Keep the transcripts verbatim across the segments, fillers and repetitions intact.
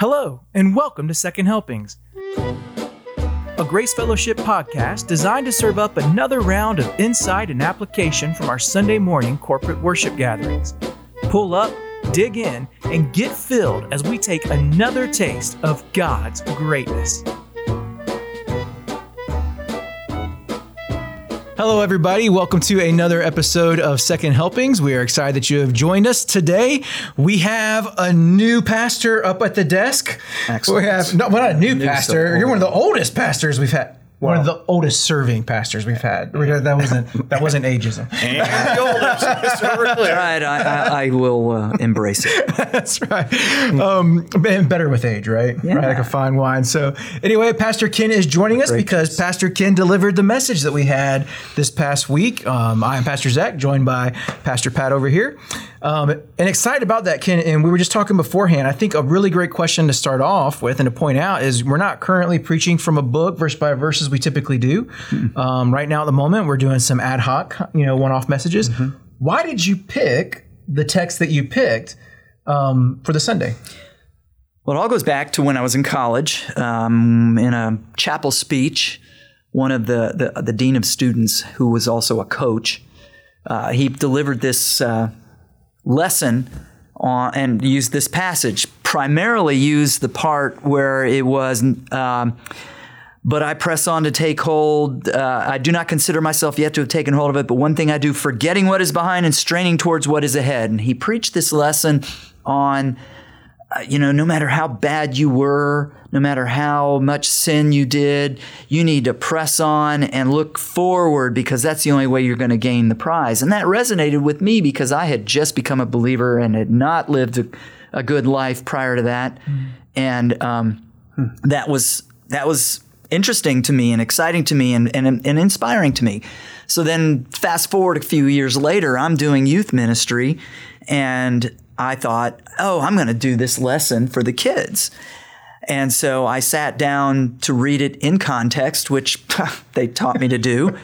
Hello, and welcome to Second Helpings, a Grace Fellowship podcast designed to serve up another round of insight and application from our Sunday morning corporate worship gatherings. Pull up, dig in, and get filled as we take another taste of God's greatness. Hello, everybody. Welcome to another episode of Second Helpings. We are excited that you have joined us today. We have a new pastor up at the desk. Excellent. We have no, well, not a new, new pastor. Support. You're one of the oldest pastors we've had. Wow. One of the oldest serving pastors we've had. That wasn't that wasn't ageism. And the oldest, so we're clear. Right, I, I, I will uh, embrace it. That's right. Um, and better with age, right? Yeah. Right, like a fine wine. So anyway, Pastor Ken is joining us Great because news. Pastor Ken delivered the message that we had this past week. Um, I am Pastor Zach, joined by Pastor Pat over here. Um, and excited about that, Ken. And we were just talking beforehand. I think a really great question to start off with and to point out is we're not currently preaching from a book, verse by verse, as we typically do. Mm-hmm. Um, right now at the moment, we're doing some ad hoc, you know, one-off messages. Mm-hmm. Why did you pick the text that you picked um, for the Sunday? Well, it all goes back to when I was in college. Um, in a chapel speech, one of the, the, the dean of students, who was also a coach, uh, he delivered this uh, lesson on, and used this passage, primarily used the part where it was, um, but I press on to take hold. Uh, I do not consider myself yet to have taken hold of it, but one thing I do, forgetting what is behind and straining towards what is ahead. And he preached this lesson on, uh, you know, no matter how bad you were, no matter how much sin you did, you need to press on and look forward because that's the only way you're going to gain the prize. And that resonated with me because I had just become a believer and had not lived a, a good life prior to that. Mm. And um, hmm. that was that was... interesting to me and exciting to me and, and and inspiring to me. So then fast forward a few years later, I'm doing youth ministry and I thought, oh, I'm going to do this lesson for the kids. And so I sat down to read it in context, which they taught me to do.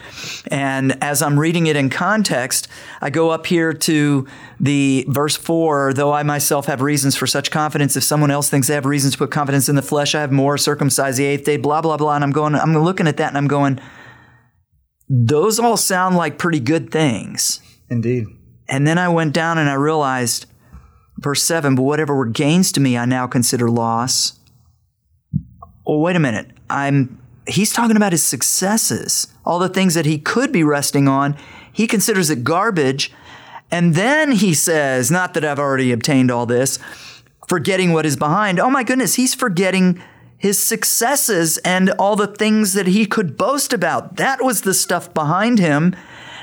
And as I'm reading it in context, I go up here to the verse four, though I myself have reasons for such confidence. If someone else thinks they have reasons to put confidence in the flesh, I have more, circumcised the eighth day, blah, blah, blah. And I'm going, I'm looking at that and I'm going, those all sound like pretty good things. Indeed. And then I went down and I realized, verse seven, but whatever were gains to me, I now consider loss. Well, wait a minute. I'm. He's talking about his successes, all the things that he could be resting on. He considers it garbage. And then he says, not that I've already obtained all this, forgetting what is behind. Oh, my goodness. He's forgetting his successes and all the things that he could boast about. That was the stuff behind him.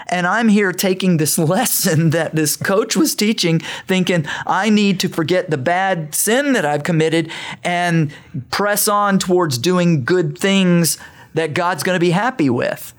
And I'm here taking this lesson that this coach was teaching, thinking I need to forget the bad sin that I've committed and press on towards doing good things that God's going to be happy with,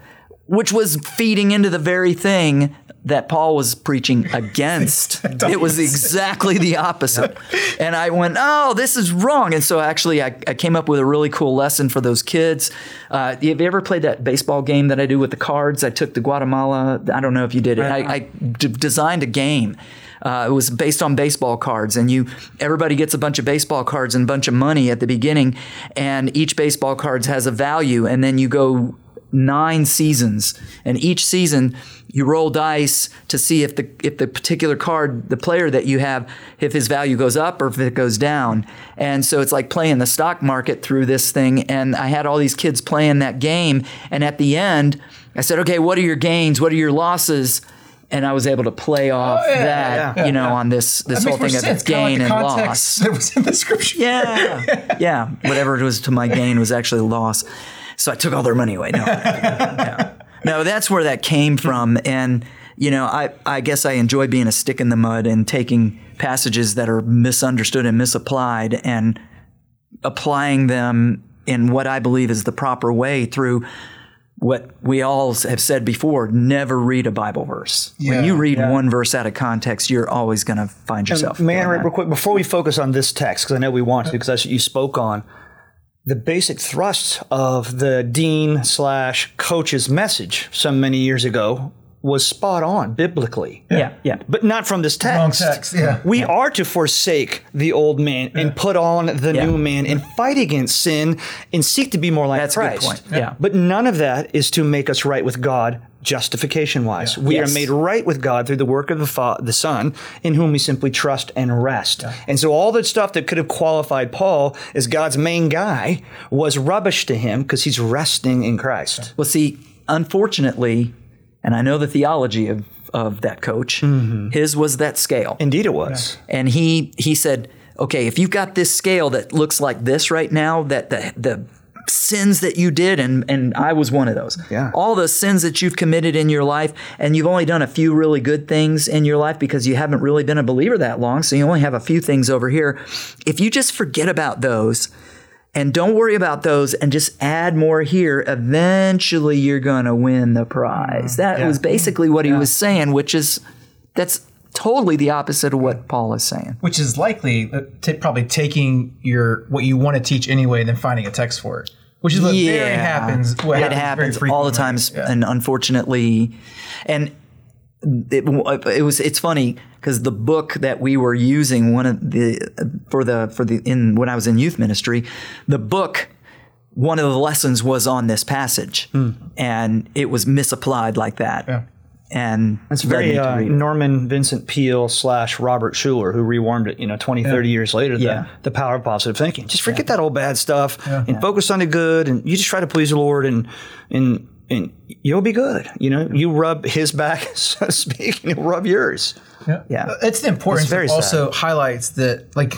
which was feeding into the very thing that Paul was preaching against. It was exactly the opposite. And I went, oh, this is wrong. And so actually I, I came up with a really cool lesson for those kids. Uh, have you ever played that baseball game that I do with the cards? I took the Guatemala, I don't know if you did it. Right. I, I d- designed a game. Uh, it was based on baseball cards, and you everybody gets a bunch of baseball cards and a bunch of money at the beginning, and each baseball card has a value, and then you go nine seasons, and each season you roll dice to see if the if the particular card, the player that you have, if his value goes up or if it goes down. And so it's like playing the stock market through this thing. And I had all these kids playing that game. And at the end, I said, okay, what are your gains? What are your losses? And I was able to play off oh, yeah, that, yeah, yeah, you know, yeah. on this this that whole thing of gain like and loss. That was in the scripture. Yeah, yeah, yeah. Whatever it was to my gain was actually loss. So I took all their money away. No, yeah. No, that's where that came from. And, you know, I, I guess I enjoy being a stick in the mud and taking passages that are misunderstood and misapplied and applying them in what I believe is the proper way through what we all have said before, never read a Bible verse. Yeah, when you read yeah. one verse out of context, you're always going to find yourself. And man, real quick, before we focus on this text, because I know we want to, because that's what you spoke on, the basic thrust of the dean slash coach's message some many years ago was spot on biblically. Yeah, yeah. yeah. But not from this text. Wrong text, yeah. We yeah. are to forsake the old man yeah. and put on the yeah. new man and fight against sin and seek to be more like That's Christ. That's a good point. Yeah. yeah. But none of that is to make us right with God justification-wise. Yeah. We yes. are made right with God through the work of the Fa- the Son, in whom we simply trust and rest. Yeah. And so all that stuff that could have qualified Paul as God's main guy was rubbish to him because he's resting in Christ. Yeah. Well, see, unfortunately, and I know the theology of, of that coach, mm-hmm. his was that scale. Indeed it was. Yeah. And he he said, okay, if you've got this scale that looks like this right now, that the the sins that you did, and, and I was one of those. Yeah. All the sins that you've committed in your life, and you've only done a few really good things in your life because you haven't really been a believer that long, so you only have a few things over here. If you just forget about those and don't worry about those and just add more here, eventually you're going to win the prize. That yeah. was basically what yeah. he was saying, which is that's totally the opposite of what Paul is saying. Which is likely uh, t- probably taking your what you want to teach anyway and then finding a text for it. Which is what yeah. very happens. What it happens, happens very all the time. Yeah. And unfortunately, and it, it was it's funny because the book that we were using one of the for the for the in when I was in youth ministry, the book one of the lessons was on this passage, mm. and it was misapplied like that. Yeah. And it's very uh, Norman Vincent Peale slash Robert Schuller, who rewarmed it, you know, twenty, yeah. thirty years later, the, yeah. the power of positive thinking. Just forget yeah. that old bad stuff yeah. and yeah. focus on the good. And you just try to please the Lord and and and you'll be good. You know, you rub his back, so to speak, and he'll rub yours. Yeah. yeah. It's the importance that also sad. highlights that, like,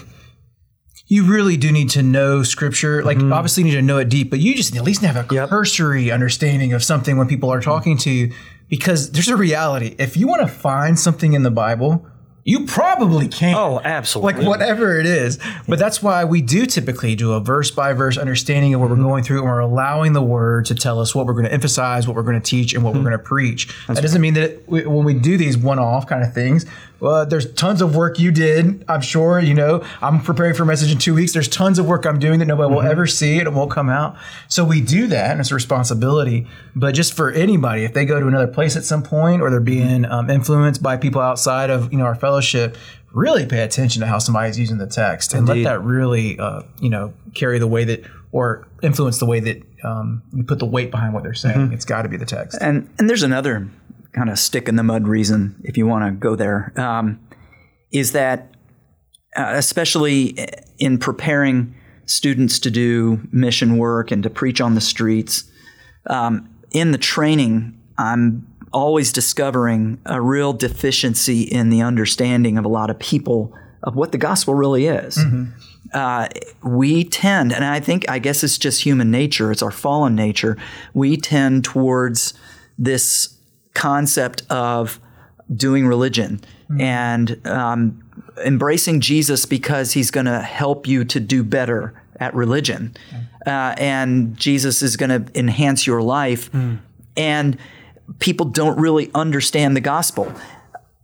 you really do need to know Scripture. Like, mm-hmm. obviously you need to know it deep, but you just at least have a yep. cursory understanding of something when people are talking mm-hmm. to you. Because there's a reality. If you want to find something in the Bible, you probably can. Oh, absolutely. Like whatever it is. Yeah. But that's why we do typically do a verse-by-verse understanding of what mm-hmm. we're going through, and we're allowing the Word to tell us what we're going to emphasize, what we're going to teach, and what mm-hmm. we're going to preach. That's that doesn't mean that it, we, when we do these one-off kind of things, well, there's tons of work you did, I'm sure. You know, I'm preparing for a message in two weeks. There's tons of work I'm doing that nobody mm-hmm. will ever see, and it won't come out. So we do that, and it's a responsibility. But just for anybody, if they go to another place at some point or they're being um, influenced by people outside of, you know, our fellowship, really pay attention to how somebody's using the text and Indeed. let that really, uh, you know, carry the way that or influence the way that um, you put the weight behind what they're saying. Mm-hmm. It's got to be the text. And and there's another kind of stick in the mud reason, if you want to go there, um, is that uh, especially in preparing students to do mission work and to preach on the streets, um, in the training, I'm always discovering a real deficiency in the understanding of a lot of people of what the gospel really is. Mm-hmm. Uh, we tend, and I think, I guess it's just human nature, it's our fallen nature, we tend towards this concept of doing religion mm-hmm. and um, embracing Jesus because he's going to help you to do better at religion. Mm-hmm. Uh, and Jesus is going to enhance your life. Mm-hmm. And people don't really understand the gospel.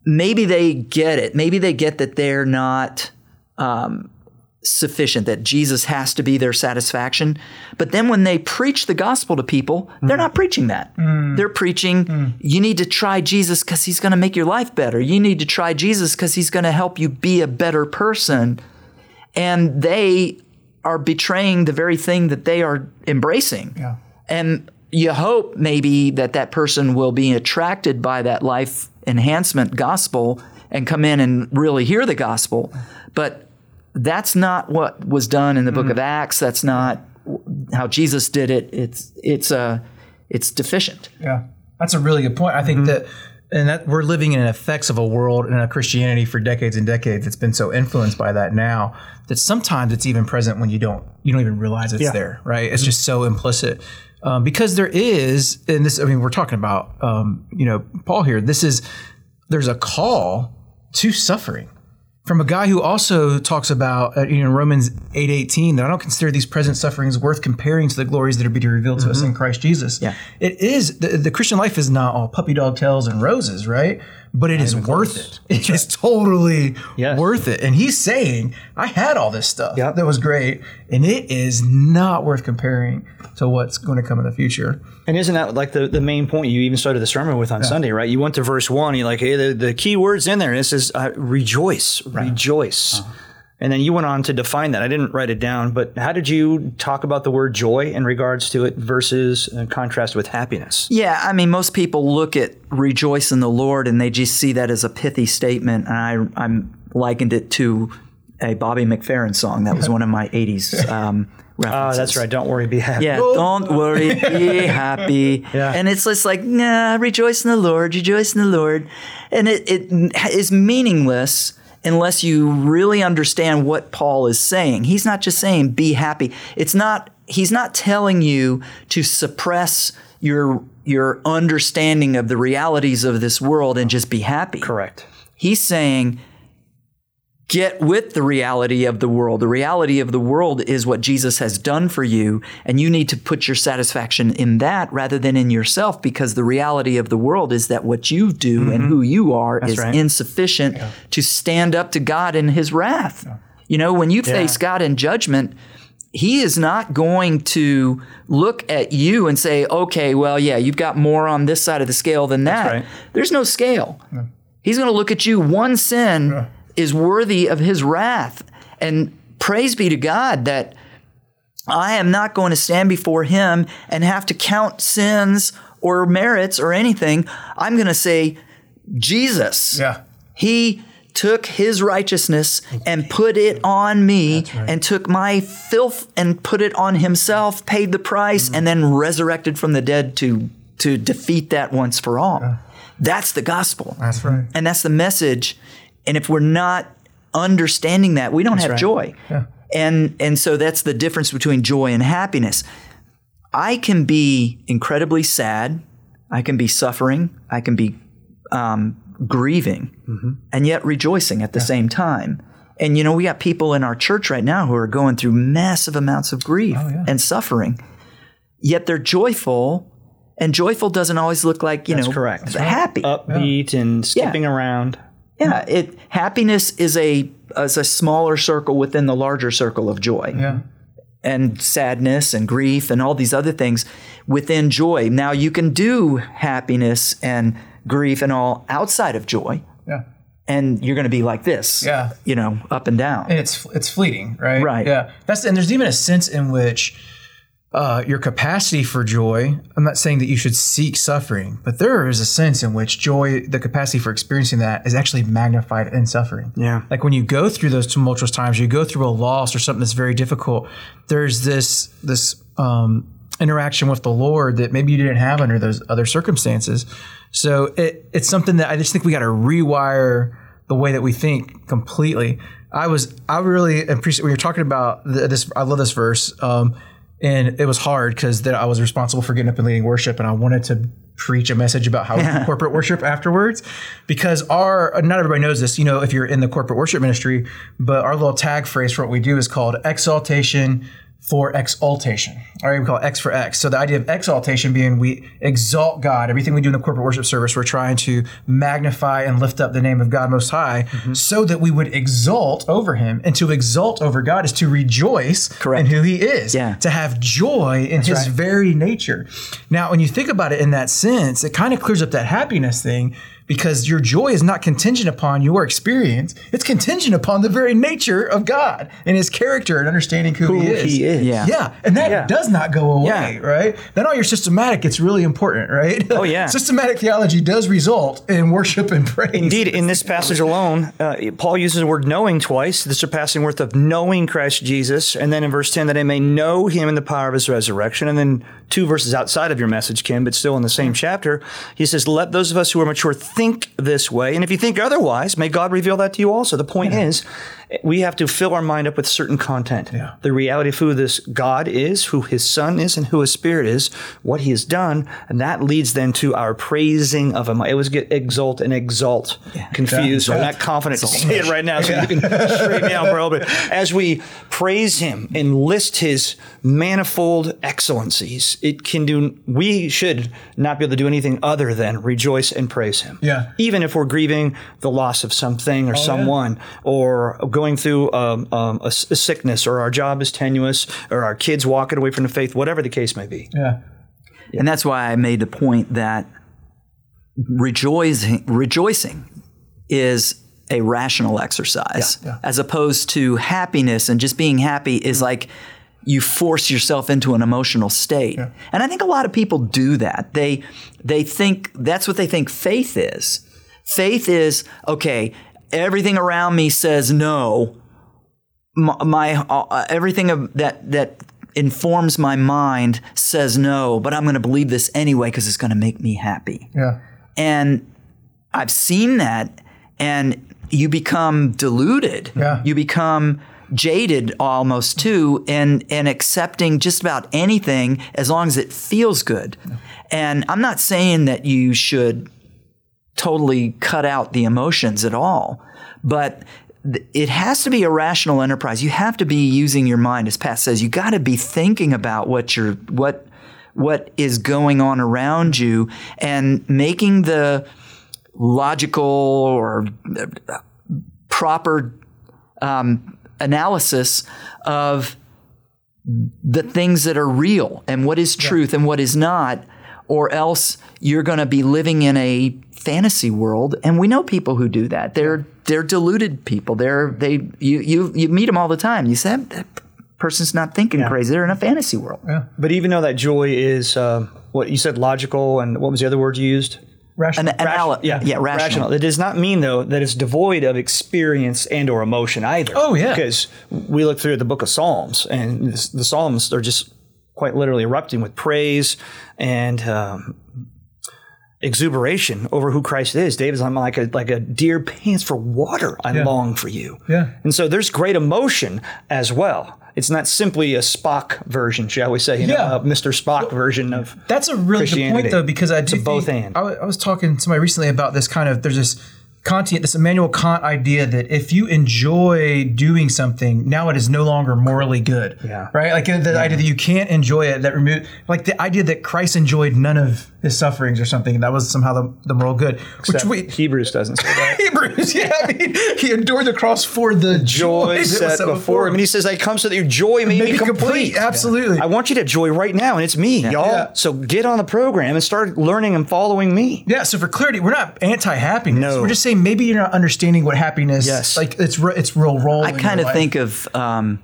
Maybe they get it. Maybe they get that they're not um, sufficient, that Jesus has to be their satisfaction. But then when they preach the gospel to people, mm. they're not preaching that. Mm. They're preaching, mm. you need to try Jesus because he's going to make your life better. You need to try Jesus because he's going to help you be a better person. And they are betraying the very thing that they are embracing. Yeah. And you hope maybe that that person will be attracted by that life enhancement gospel and come in and really hear the gospel. But that's not what was done in the book mm. of Acts. That's not how Jesus did it. It's it's uh, it's deficient. Yeah, that's a really good point. I think mm-hmm. that and that we're living in an effects of a world and a Christianity for decades and decades that's been so influenced by that now that sometimes it's even present when you don't you don't even realize it's yeah. there. Right? It's mm-hmm. just so implicit. Um, because there is, and this, I mean, we're talking about, um, you know, Paul here, this is, there's a call to suffering from a guy who also talks about, uh, you know, Romans eight eighteen, that I don't consider these present sufferings worth comparing to the glories that are to be revealed mm-hmm. to us in Christ Jesus. Yeah. It is, the, the Christian life is not all puppy dog tails and roses, right? but it is worth it. It is totally yes. worth it. And he's saying, I had all this stuff yep. that was great, and it is not worth comparing to what's going to come in the future. And isn't that like the, the main point you even started the sermon with on yeah. Sunday, right? You went to verse one, and you're like, hey, the, the key word's in there. And it says, uh, rejoice, right. rejoice. Uh-huh. And then you went on to define that. I didn't write it down, but how did you talk about the word joy in regards to it versus in contrast with happiness? Yeah, I mean, most people look at rejoice in the Lord and they just see that as a pithy statement. And I, I'm likened it to a Bobby McFerrin song. That was one of my eighties um, references. Oh, that's right. Don't worry, be happy. Yeah, oh. Don't worry, be happy. Yeah. And it's just like, nah, rejoice in the Lord, rejoice in the Lord. And it, it is meaningless unless you really understand what Paul is saying. He's not just saying be happy. It's not he's not telling you to suppress your your understanding of the realities of this world and just be happy. Correct. He's saying get with the reality of the world. The reality of the world is what Jesus has done for you, and you need to put your satisfaction in that rather than in yourself, because the reality of the world is that what you do mm-hmm. and who you are That's is right. insufficient yeah. to stand up to God in his wrath. Yeah. You know, when you yeah. face God in judgment, he is not going to look at you and say, okay, well, yeah, you've got more on this side of the scale than that. That's right. There's no scale. Yeah. He's going to look at you. One sin yeah. is worthy of his wrath. And praise be to God that I am not going to stand before him and have to count sins or merits or anything. I'm going to say, Jesus, yeah. he took his righteousness and put it on me right. and took my filth and put it on himself, paid the price, mm-hmm. and then resurrected from the dead to, to defeat that once for all. Yeah. That's the gospel. That's right. And that's the message. And if we're not understanding that, we don't that's have right. joy. Yeah. And and so that's the difference between joy and happiness. I can be incredibly sad. I can be suffering. I can be um, grieving mm-hmm. and yet rejoicing at the yeah. same time. And, you know, we got people in our church right now who are going through massive amounts of grief oh, yeah. and suffering, yet they're joyful. And joyful doesn't always look like, you that's know, correct. That's happy. Right. Upbeat yeah. and skipping yeah. around. Yeah, it happiness is a is a smaller circle within the larger circle of joy. Yeah. And sadness and grief and all these other things within joy. Now you can do happiness and grief and all outside of joy. Yeah. And you're going to be like this. Yeah. You know, up and down. And it's it's fleeting, right? Right. Yeah. That's and there's even a sense in which Uh, your capacity for joy, I'm not saying that you should seek suffering, but there is a sense in which joy, the capacity for experiencing that is actually magnified in suffering. Yeah. Like when you go through those tumultuous times, you go through a loss or something that's very difficult, there's this this um, interaction with the Lord that maybe you didn't have under those other circumstances. So it it's something that I just think we got to rewire the way that we think completely. I was, I really appreciate when you're talking about this. I love this verse. Um, And it was hard because I was responsible for getting up and leading worship, and I wanted to preach a message about how yeah. we do corporate worship afterwards, because our not everybody knows this, you know, if you're in the corporate worship ministry, but our little tag phrase for what we do is called exaltation for exaltation. All right, we call it X for X. So the idea of exaltation being we exalt God. Everything we do in the corporate worship service, we're trying to magnify and lift up the name of God Most High mm-hmm. so that we would exalt over him. And to exalt over God is to rejoice Correct. in who he is, yeah. to have joy in That's his right. very nature. Now, when you think about it in that sense, it kind of clears up that happiness thing, because your joy is not contingent upon your experience. It's contingent upon the very nature of God and his character and understanding who, who he is. He is. Yeah. yeah. And that yeah. does not go away, yeah. right? Then all your systematic, it's really important, right? Oh, yeah. Systematic theology does result in worship and praise. Indeed, in this passage alone, uh, Paul uses the word knowing twice, the surpassing worth of knowing Christ Jesus. And then in verse ten, that I may know him in the power of his resurrection. And then two verses outside of your message, Kim, but still in the same chapter, he says, let those of us who are mature think this way. And if you think otherwise, may God reveal that to you also. The point yeah. is, we have to fill our mind up with certain content. Yeah. The reality of who this God is, who his son is, and who his spirit is, what he has done. And that leads then to our praising of him. I always get exalt and exalt confused. Yeah, exalt. I'm not confident to say it right now, so yeah. you can straighten me out, bro. But as we praise him and list his manifold excellencies, it can do, we should not be able to do anything other than rejoice and praise him. Yeah. Even if we're grieving the loss of something or oh, someone yeah. or going through um, um, a, a sickness, or our job is tenuous, or our kids walking away from the faith, whatever the case may be. Yeah. yeah. And that's why I made the point that rejoicing, rejoicing is a rational exercise yeah, yeah. as opposed to happiness, and just being happy is like you force yourself into an emotional state. Yeah. And I think a lot of people do that. They they think that's what they think faith is. Faith is, okay, everything around me says no. My, my uh, everything of that that informs my mind says no, but I'm going to believe this anyway because it's going to make me happy. Yeah. And I've seen that, and you become deluded. Yeah. You become jaded almost too, and, and accepting just about anything as long as it feels good. Yeah. And I'm not saying that you should totally cut out the emotions at all, but th- it has to be a rational enterprise. You have to be using your mind, as Pat says. You got to be thinking about what you're, what what is going on around you, and making the logical or uh, proper um, analysis of the things that are real and what is truth yeah. and what is not, or else you're going to be living in a fantasy world. And we know people who do that. They're they're deluded people. They're they you you you meet them all the time. You say that person's not thinking yeah. crazy. They're in a fantasy world. Yeah. But even though that joy is uh, what you said, logical, and what was the other word you used? Rational. An, an rational. Yeah, yeah rational. rational. It does not mean, though, that it's devoid of experience and or emotion either. Oh, yeah. Because we look through the book of Psalms, and the Psalms are just quite literally erupting with praise and um, exuberation over who Christ is. David's, I'm like a, like a deer pants for water. I yeah. long for you. Yeah. And so there's great emotion as well. It's not simply a Spock version, shall we say, you yeah. know, a Mister Spock well, version of Christianity. That's a really good point, though, because I do it's both think, and. I, I was talking to somebody recently about this kind of, there's this Kantian, this Immanuel Kant idea that if you enjoy doing something, now it is no longer morally good, yeah. right? Like the yeah. idea that you can't enjoy it, that remove, like the idea that Christ enjoyed none of his sufferings or something, and that was somehow the, the moral good. Except which we, Hebrews doesn't say that. Hebrews, yeah. I mean, he endured the cross for the, the joy, joy set, set before him. And he says, I come so that your joy may be complete. complete. Absolutely. Yeah. I want you to have joy right now, and it's me, yeah. y'all. Yeah. So get on the program and start learning and following me. Yeah, so for clarity, we're not anti-happiness. No. We're just saying, maybe you're not understanding what happiness, yes. like it's it's real role. I kind of think of um,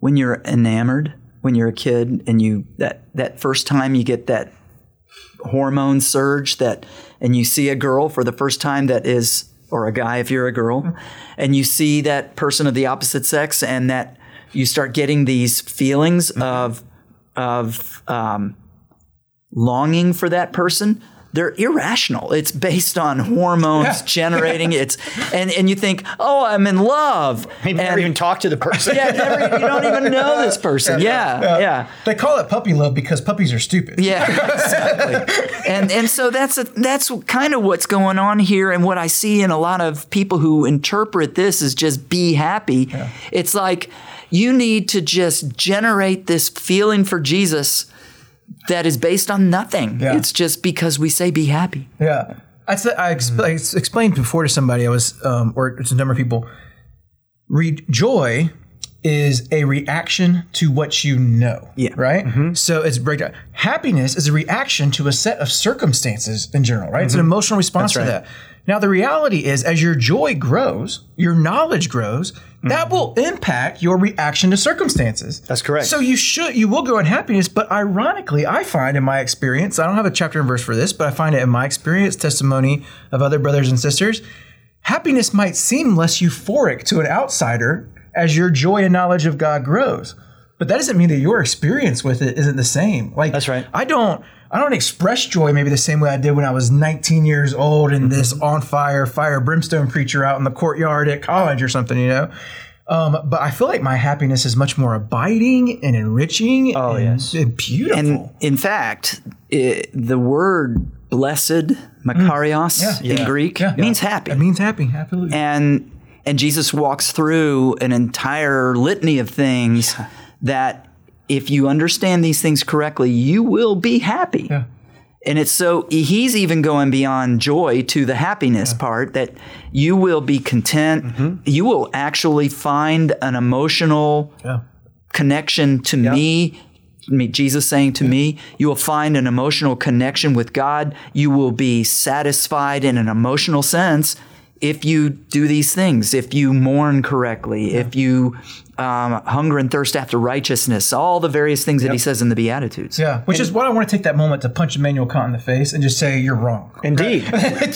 when you're enamored, when you're a kid, and you that that first time you get that hormone surge, that and you see a girl for the first time that is, or a guy if you're a girl, mm-hmm. and you see that person of the opposite sex, and that you start getting these feelings mm-hmm. of of um, longing for that person. They're irrational. It's based on hormones yeah. generating. It's and, and you think, oh, I'm in love. You never and, even talk to the person. Yeah, never, you don't even know this person. Yeah, yeah, yeah. yeah. They call it puppy love because puppies are stupid. Yeah, exactly. and and so that's a, that's kind of what's going on here, and what I see in a lot of people who interpret this is just be happy. Yeah. It's like you need to just generate this feeling for Jesus that is based on nothing. Yeah. It's just because we say be happy. Yeah. I, I, exp- mm. I explained before to somebody, I was, um, or to a number of people, re- joy is a reaction to what you know, yeah. right? Mm-hmm. So it's breakdown. Happiness is a reaction to a set of circumstances in general, right? Mm-hmm. It's an emotional response That's to right. that. Now, the reality is, as your joy grows, your knowledge grows, mm-hmm. that will impact your reaction to circumstances. That's correct. So you should, you will grow in happiness, but ironically, I find in my experience, I don't have a chapter and verse for this, but I find it in my experience, testimony of other brothers and sisters, happiness might seem less euphoric to an outsider as your joy and knowledge of God grows. But that doesn't mean that your experience with it isn't the same. Like, that's right. I don't... I don't express joy maybe the same way I did when I was nineteen years old and mm-hmm. this on fire, fire brimstone preacher out in the courtyard at college or something, you know? Um, but I feel like my happiness is much more abiding and enriching oh, and, yes. and beautiful. And in fact, it, the word blessed, makarios, mm. yeah. in yeah. Greek, yeah. means happy. It means happy, absolutely. And, and Jesus walks through an entire litany of things yeah. that if you understand these things correctly, you will be happy. Yeah. And it's so he's even going beyond joy to the happiness yeah. part, that you will be content. Mm-hmm. You will actually find an emotional yeah. connection to yeah. me. Jesus saying to yeah. me, you will find an emotional connection with God. You will be satisfied in an emotional sense if you do these things, if you mourn correctly, yeah. if you um, hunger and thirst after righteousness, all the various things yep. that he says in the Beatitudes. Yeah, which and, is why I want to take that moment to punch Immanuel Kant in the face and just say, you're wrong. Indeed. Right?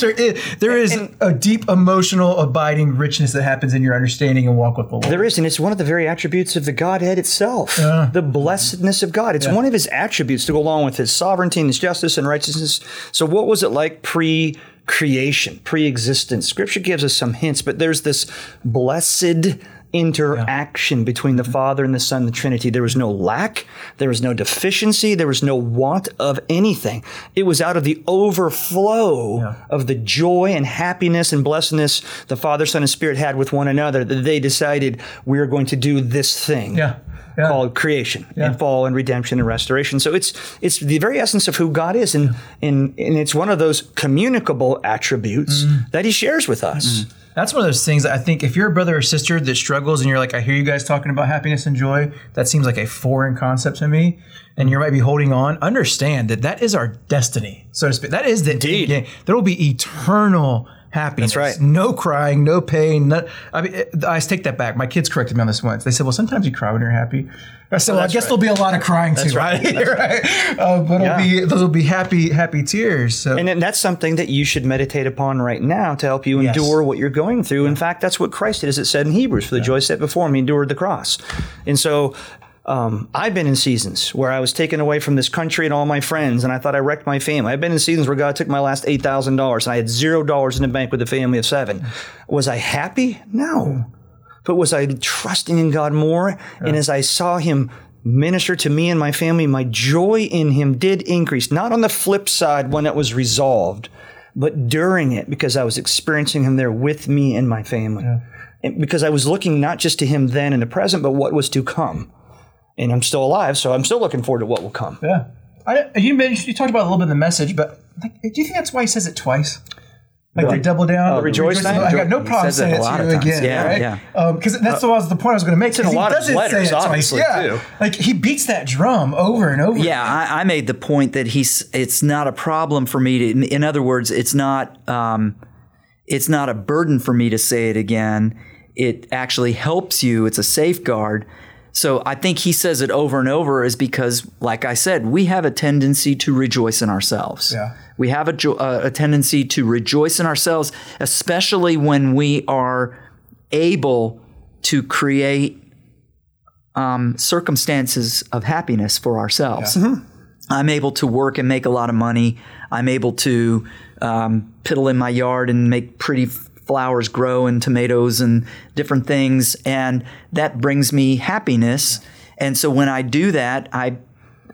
There is and, a deep emotional abiding richness that happens in your understanding and walk with the Lord. There is, and it's one of the very attributes of the Godhead itself, uh, the blessedness of God. It's yeah. one of his attributes to go along with his sovereignty and his justice and righteousness. So what was it like pre- creation, pre-existence? Scripture gives us some hints, but there's this blessed interaction yeah. between the Father and the Son and the Trinity. There was no lack. There was no deficiency. There was no want of anything. It was out of the overflow yeah. of the joy and happiness and blessedness the Father, Son, and Spirit had with one another that they decided we are going to do this thing. Yeah. Yeah. called creation yeah. and fall and redemption and restoration. So it's it's the very essence of who God is, and yeah. and, and it's one of those communicable attributes mm. that he shares with us. Mm. That's one of those things that I think if you're a brother or sister that struggles and you're like, I hear you guys talking about happiness and joy, that seems like a foreign concept to me, and you might be holding on, understand that that is our destiny, so to speak. That is the Indeed. Day. There will be eternal happiness. That's right. No crying, no pain. Not, I mean, I take that back. My kids corrected me on this once. They said, well, sometimes you cry when you're happy. I said, well, well I guess right. there'll be a lot of crying that's too, right? right. right. Uh, but yeah. it'll be, those will be happy, happy tears. So. And that's something that you should meditate upon right now to help you yes. endure what you're going through. Yeah. In fact, that's what Christ did, as it said in Hebrews, for the yeah. joy set before him, he endured the cross. And so Um, I've been in seasons where I was taken away from this country and all my friends, and I thought I wrecked my family. I've been in seasons where God took my last eight thousand dollars, and I had zero dollars in the bank with a family of seven. Was I happy? No. But was I trusting in God more? Yeah. And as I saw him minister to me and my family, my joy in him did increase, not on the flip side when it was resolved, but during it, because I was experiencing him there with me and my family. Yeah. And because I was looking not just to him then in the present, but what was to come. And I'm still alive, so I'm still looking forward to what will come. Yeah. I, you, mentioned, you talked about it a little bit in the message, but like, do you think that's why he says it twice? Like they double down? Oh, rejoice. rejoice I got no problem saying it to you again. Yeah, right? yeah. Um, because that's uh, the, the point I was going to make. It's in a lot of letters, obviously, yeah. too. Like he beats that drum over and over. Yeah, I, I made the point that he's. It's not a problem for me to, in, in other words, it's not. Um, it's not a burden for me to say it again. It actually helps you. It's a safeguard. So I think he says it over and over is because, like I said, we have a tendency to rejoice in ourselves. Yeah. We have a, jo- a tendency to rejoice in ourselves, especially when we are able to create um, circumstances of happiness for ourselves. Yeah. Mm-hmm. I'm able to work and make a lot of money. I'm able to um, piddle in my yard and make pretty f- flowers grow and tomatoes and different things, and that brings me happiness. And so when I do that, I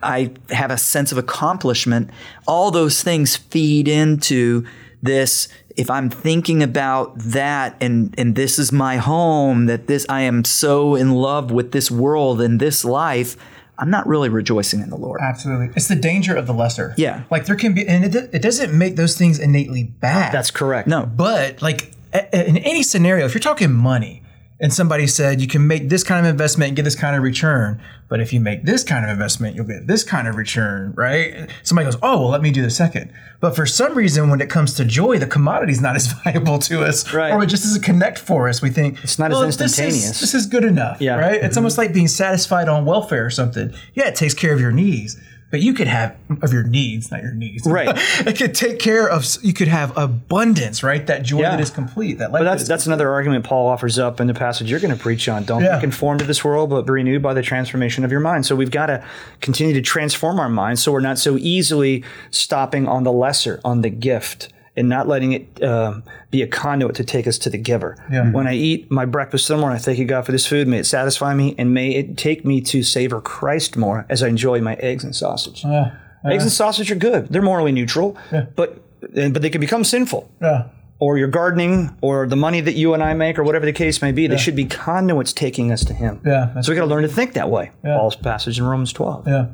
I have a sense of accomplishment. All those things feed into this. If I'm thinking about that and and this is my home, that this I am so in love with this world and this life, I'm not really rejoicing in the Lord. Absolutely. It's the danger of the lesser. Yeah. Like there can be, and it, it doesn't make those things innately bad. That's correct. No. But like in any scenario, if you're talking money and somebody said you can make this kind of investment and get this kind of return, but if you make this kind of investment, you'll get this kind of return, right? Somebody goes, oh, well, let me do the second. But for some reason, when it comes to joy, the commodity is not as valuable to us, right. or it just doesn't connect for us. We think, it's not well, as instantaneous. This is, this is good enough, yeah. right? Mm-hmm. It's almost like being satisfied on welfare or something. Yeah, it takes care of your needs. But you could have of your needs, not your needs. Right. It could take care of. You could have abundance, right? That joy yeah. that is complete. That life. But that's that that's complete. Another argument Paul offers up in the passage you're going to preach on. Don't yeah. be conformed to this world, but be renewed by the transformation of your mind. So we've got to continue to transform our minds, so we're not so easily stopping on the lesser, on the gift, and not letting it um, be a conduit to take us to the giver. Yeah. When I eat my breakfast somewhere, and I thank you, God, for this food. May it satisfy me, and may it take me to savor Christ more as I enjoy my eggs and sausage. Uh, uh, eggs and sausage are good. They're morally neutral, yeah. but but they can become sinful. Yeah. Or your gardening, or the money that you and I make, or whatever the case may be, yeah. they should be conduits taking us to Him. Yeah, so we got to learn to think that way. Yeah. Paul's passage in Romans twelve. Yeah.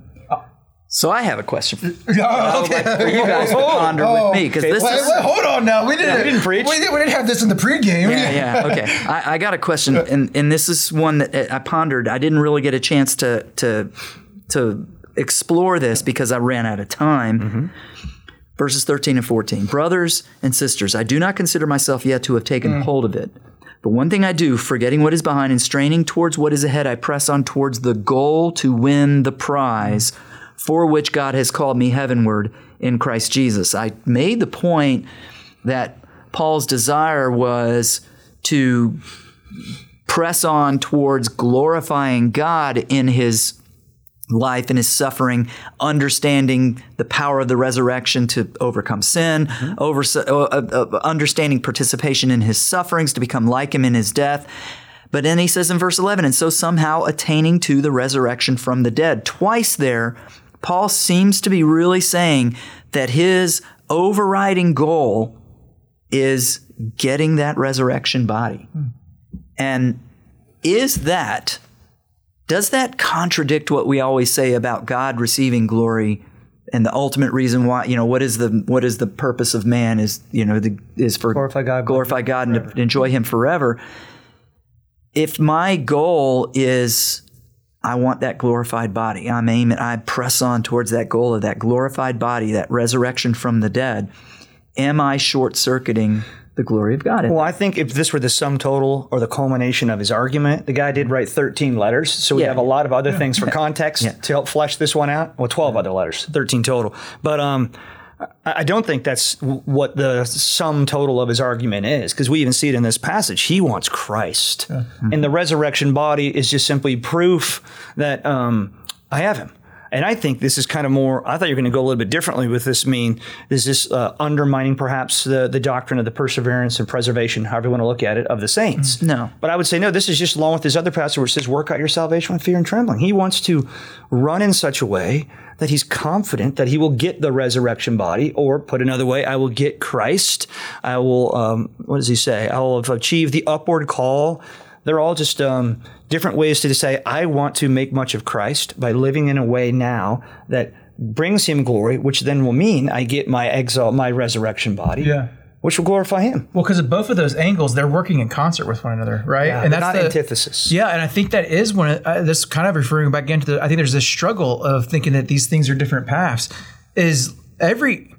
So I have a question for you, oh, okay. like for you guys to ponder oh, with me. because okay. this wait, is, wait, Hold on now. We didn't, yeah, we didn't preach. We didn't, we didn't have this in the pregame. Yeah, yeah. Okay. I, I got a question, and, and this is one that I pondered. I didn't really get a chance to to, to explore this because I ran out of time. Mm-hmm. Verses thirteen and fourteen. Brothers and sisters, I do not consider myself yet to have taken mm. hold of it. But one thing I do, forgetting what is behind and straining towards what is ahead, I press on towards the goal to win the prize for which God has called me heavenward in Christ Jesus. I made the point that Paul's desire was to press on towards glorifying God in his life and his suffering, understanding the power of the resurrection to overcome sin, mm-hmm. over, uh, uh, understanding participation in his sufferings to become like him in his death. But then he says in verse eleven, and so somehow attaining to the resurrection from the dead. Twice there, Paul seems to be really saying that his overriding goal is getting that resurrection body. Mm. And is that, does that contradict what we always say about God receiving glory and the ultimate reason why, you know, what is the what is the purpose of man is, you know, the, is for glorify God, glorify God and to enjoy him forever. If my goal is, I want that glorified body. I'm aiming, I press on towards that goal of that glorified body, that resurrection from the dead. Am I short-circuiting the glory of God? Well, I think if this were the sum total or the culmination of his argument, the guy did write thirteen letters. So we yeah. have a lot of other yeah. things for context yeah. to help flesh this one out. Well, twelve yeah. other letters, thirteen total. But um, I don't think that's what the sum total of his argument is, because we even see it in this passage. He wants Christ. Yeah. Mm-hmm. And the resurrection body is just simply proof that um, I have him. And I think this is kind of more, I thought you were going to go a little bit differently with this. I mean, is this uh, undermining perhaps the, the doctrine of the perseverance and preservation, however you want to look at it, of the saints? No. But I would say, no, this is just along with this other passage where it says, work out your salvation with fear and trembling. He wants to run in such a way that he's confident that he will get the resurrection body, or put another way, I will get Christ. I will, um, what does he say? I will have achieved the upward call. They're all just um, different ways to say, I want to make much of Christ by living in a way now that brings him glory, which then will mean I get my exalt, my resurrection body, yeah. which will glorify him. Well, because of both of those angles, they're working in concert with one another, right? Yeah, and that's not the antithesis. Yeah, and I think that is one of, uh, that's kind of referring back into the, I think there's this struggle of thinking that these things are different paths, is every,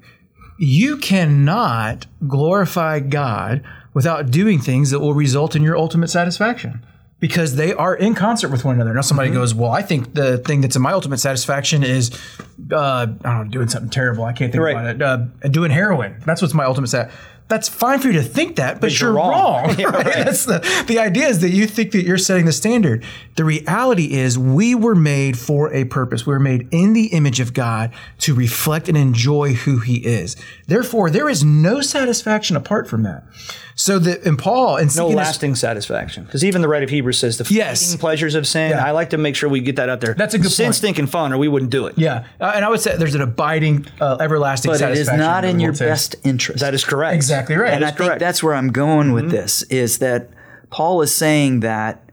you cannot glorify God without doing things that will result in your ultimate satisfaction, because they are in concert with one another. Now somebody mm-hmm. goes, well, I think the thing that's in my ultimate satisfaction is, uh, I don't know, doing something terrible. I can't think right. about it. Uh, doing heroin. That's what's my ultimate satisfaction. That's fine for you to think that, but, but you're, you're wrong. wrong yeah, right? Right. That's the, the idea is that you think that you're setting the standard. The reality is we were made for a purpose. We were made in the image of God to reflect and enjoy who he is. Therefore, there is no satisfaction apart from that. So that in Paul... and no lasting this, satisfaction. Because even the writer of Hebrews says the yes. pleasures of sin. Yeah. I like to make sure we get that out there. That's a good Sin's point. Sin's thinking fun or we wouldn't do it. Yeah. Uh, and I would say there's an abiding, uh, everlasting but satisfaction. But it is not in your taste. best interest. That is correct. Exactly. Exactly right. And I think that's where I'm going with mm-hmm. this, is that Paul is saying that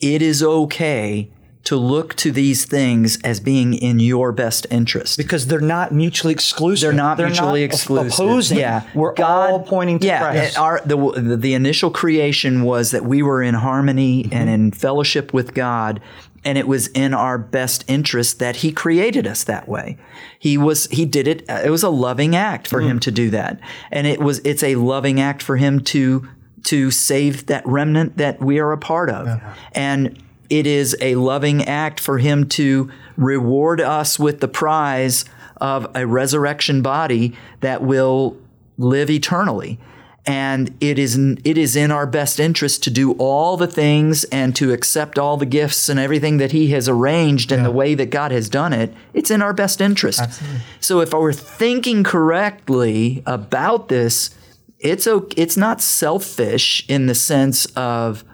it is okay to look to these things as being in your best interest. Because they're not mutually exclusive. They're not they're mutually not exclusive. Opposing. Yeah. We're God, all pointing to yeah, Christ. Our, the, the initial creation was that we were in harmony mm-hmm. and in fellowship with God, and it was in our best interest that he created us that way. He was he did it. It was a loving act for mm. him to do that. And it was it's a loving act for him to to save that remnant that we are a part of. Yeah. And it is a loving act for him to reward us with the prize of a resurrection body that will live eternally. And it is it is in our best interest to do all the things and to accept all the gifts and everything that he has arranged and yeah. the way that God has done it. It's in our best interest. Absolutely. So if we're thinking correctly about this, it's it's not selfish in the sense of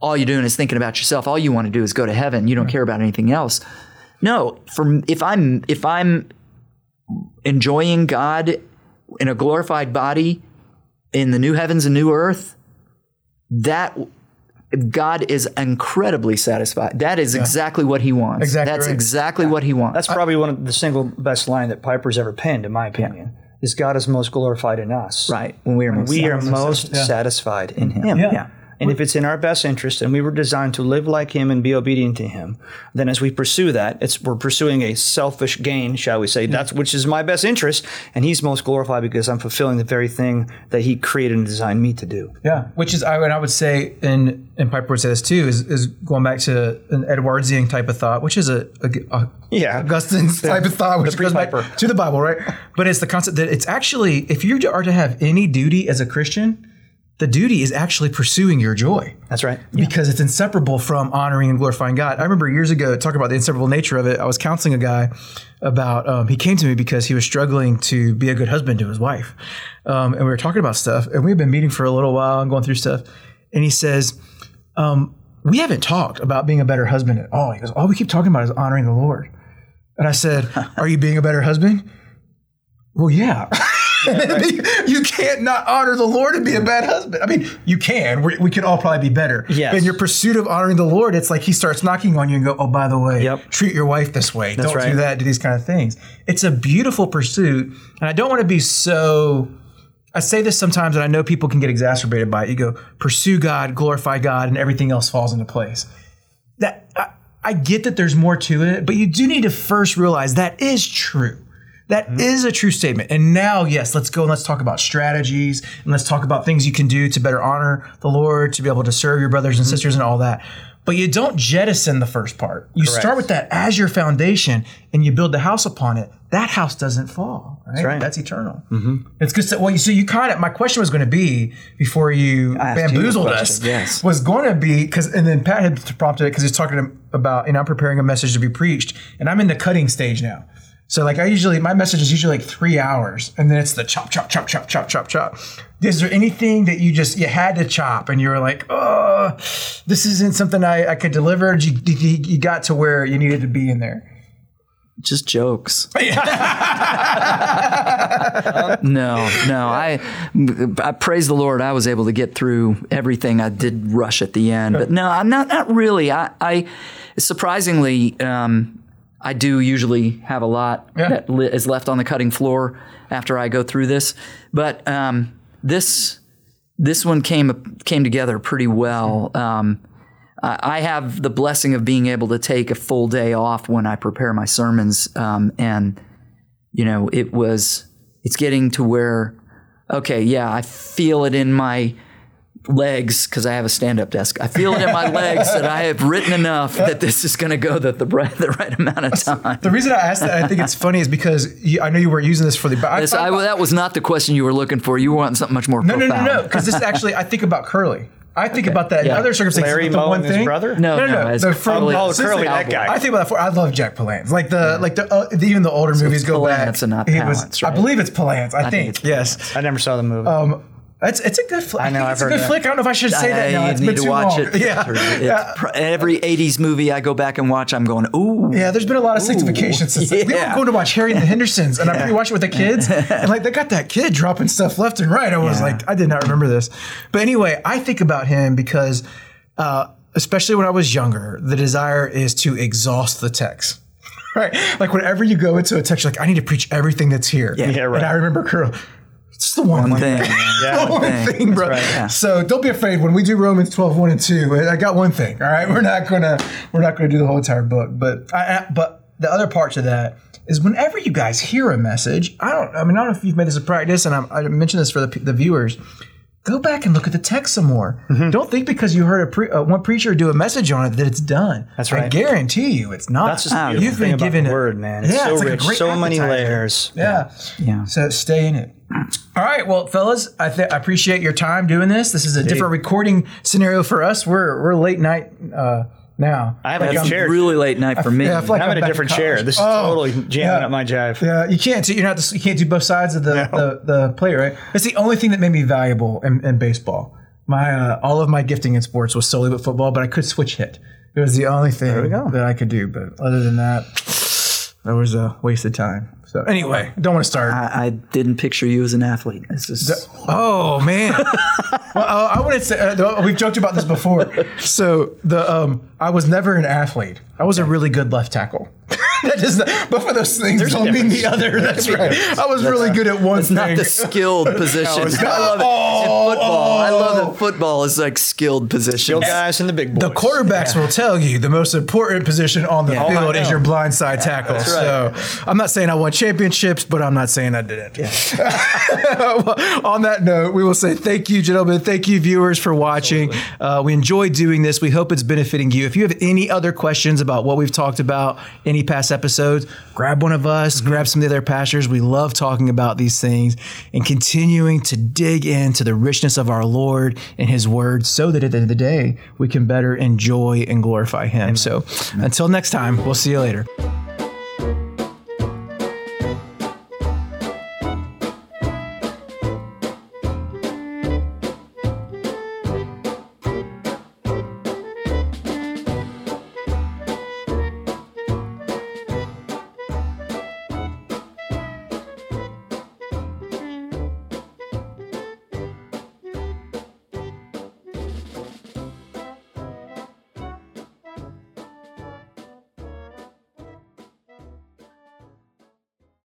all you're doing is thinking about yourself. All you want to do is go to heaven. You don't right. care about anything else. No, for if I'm if I'm enjoying God in a glorified body in the new heavens and new earth, that God is incredibly satisfied. That is yeah. exactly what he wants. Exactly That's right. exactly yeah. what he wants. That's probably I, one of the single best line that Piper's ever penned, in my opinion, yeah. is God is most glorified in us. Right. When we are when most, we satisfied. Are most yeah. satisfied in him. Yeah. yeah. And we're, if it's in our best interest and we were designed to live like him and be obedient to him, then as we pursue that, it's we're pursuing a selfish gain, shall we say, yeah. that's which is my best interest. And he's most glorified because I'm fulfilling the very thing that he created and designed me to do. Yeah, which is, I would, I would say, and, and Piper would say this too, is, is going back to an Edwardsian type of thought, which is a, a, a yeah. Augustine's type of thought, which goes back to the Bible, right? But it's the concept that it's actually, if you are to have any duty as a Christian, the duty is actually pursuing your joy. That's right. Because yeah. it's inseparable from honoring and glorifying God. I remember years ago talking about the inseparable nature of it. I was counseling a guy about, um, he came to me because he was struggling to be a good husband to his wife. Um, and we were talking about stuff and we've been meeting for a little while and going through stuff. And he says, um, we haven't talked about being a better husband at all. He goes, all we keep talking about is honoring the Lord. And I said, are you being a better husband? Well, yeah. Yeah, right. You can't not honor the Lord and be a bad husband. I mean, you can. We, we could all probably be better. Yes. But in your pursuit of honoring the Lord, it's like he starts knocking on you and go, oh, by the way, yep. treat your wife this way. That's don't right. do that. Do these kind of things. It's a beautiful pursuit. And I don't want to be so... I say this sometimes, and I know people can get exacerbated by it. You go, pursue God, glorify God, and everything else falls into place. That I, I get that there's more to it, but you do need to first realize that is true. That mm-hmm. is a true statement. And now, yes, let's go and let's talk about strategies and let's talk about things you can do to better honor the Lord, to be able to serve your brothers and mm-hmm. sisters and all that. But you don't jettison the first part. You Correct. Start with that as your foundation and you build the house upon it. That house doesn't fall. Right? That's right. That's eternal. Mm-hmm. It's good. Well, you, so you kind of, my question was going to be before you bamboozled you us, yes. was going to be, because, and then Pat had prompted it because he's talking about, you know, I'm preparing a message to be preached and I'm in the cutting stage now. So like I usually, my message is usually like three hours and then it's the chop, chop, chop, chop, chop, chop, chop. Is there anything that you just, you had to chop and you were like, oh, this isn't something I, I could deliver? You, you, you got to where you needed to be in there. Just jokes. no, no. I, I praise the Lord. I was able to get through everything. I did rush at the end, but no, I'm not, not really. I, I surprisingly, um, I do usually have a lot yeah. that li- is left on the cutting floor after I go through this, but um, this this one came came together pretty well. Um, I have the blessing of being able to take a full day off when I prepare my sermons, um, and you know it was it's getting to where okay, yeah, I feel it in my legs because I have a stand-up desk. I feel it in my legs that I have written enough that this is going to go the, the, the right amount of time. The reason I asked that, I think it's funny, is because you, I know you were using this for the... I, this, I, I, that was not the question you were looking for. You were wanting something much more no, profound. No, no, no, no, because this actually, I think about Curly. I think okay. about that yeah. in other circumstances. Larry Moe and his brother? No, no, no. no. no from oh, Curly, that guy. I think about that. For, I love Jack Palance. Like the, yeah. like the, uh, the even the older so movies go back. That's not Palance, was, right? I believe it's Palance. I, I think, think yes. I never saw the movie. Um, It's it's a good flick. I know I've it's heard a good that. flick. I don't know if I should say I, that. No, you it's need been to too watch long. It. Yeah. It's, yeah. Pr- every eighties movie I go back and watch, I'm going, ooh. Yeah, there's been a lot of sanctification since yeah. we were going to watch Harry and the Hendersons, and yeah. I rewatched it with the kids, and like they got that kid dropping stuff left and right. I was yeah. like, I did not remember this, but anyway, I think about him because, uh, especially when I was younger, the desire is to exhaust the text. Right, like whenever you go into a text, you're like, I need to preach everything that's here. Yeah, yeah right. And I remember Curl. It's the one, one thing, yeah, the one thing, thing bro. Right, yeah. So don't be afraid when we do Romans twelve, one and two. I got one thing. All right, we're not gonna we're not gonna do the whole entire book, but I, I, but the other part to that is whenever you guys hear a message, I don't. I mean, I don't know if you've made this a practice, and I'm, I mentioned this for the, the viewers. go back and look at the text some more. Mm-hmm. Don't think because you heard a pre- uh, one preacher do a message on it that it's done. That's right. I guarantee you it's not. That's just oh, you've been given a word, man. It's yeah, so it's rich, like so many layers. Yeah. yeah, yeah. So stay in it. All right, well, fellas, I, th- I appreciate your time doing this. This is a Indeed. different recording scenario for us. We're we're late night. Uh, Now I have like a chair. Really late night for me. Yeah, I feel like I'm, I'm in a different chair. This is oh, totally jamming yeah. up my jive. Yeah, you can't. You're not. You can't do both sides of the, no. the, the play, right? That's the only thing that made me valuable in, in baseball. My uh, all of my gifting in sports was solely with football, but I could switch hit. It was the only thing that I could do. But other than that, that was a waste of time. So anyway, don't want to start. I, I didn't picture you as an athlete. It's just oh man. well, uh, I wouldn't say uh, we've joked about this before. So the um, I was never an athlete. I was a really good left tackle. That does not, but for those things, there's don't mean the other. That's right. I was that's really a, good at one thing. It's not the skilled position. No, I love it. Oh, football. Oh. I love that football is like skilled positions. Skilled guys and the big boys. The quarterbacks yeah. will tell you the most important position on the yeah. field is your blindside yeah, tackle. Right. So I'm not saying I won championships, but I'm not saying I didn't. Yeah. Well, on that note, we will say thank you, gentlemen. Thank you, viewers, for watching. Uh, we enjoy doing this. We hope it's benefiting you. If you have any other questions about what we've talked about, any past episodes, grab one of us, mm-hmm. grab some of the other pastors. We love talking about these things and continuing to dig into the richness of our Lord and his word so that at the end of the day, we can better enjoy and glorify him. Amen. So Amen. Until next time, we'll see you later.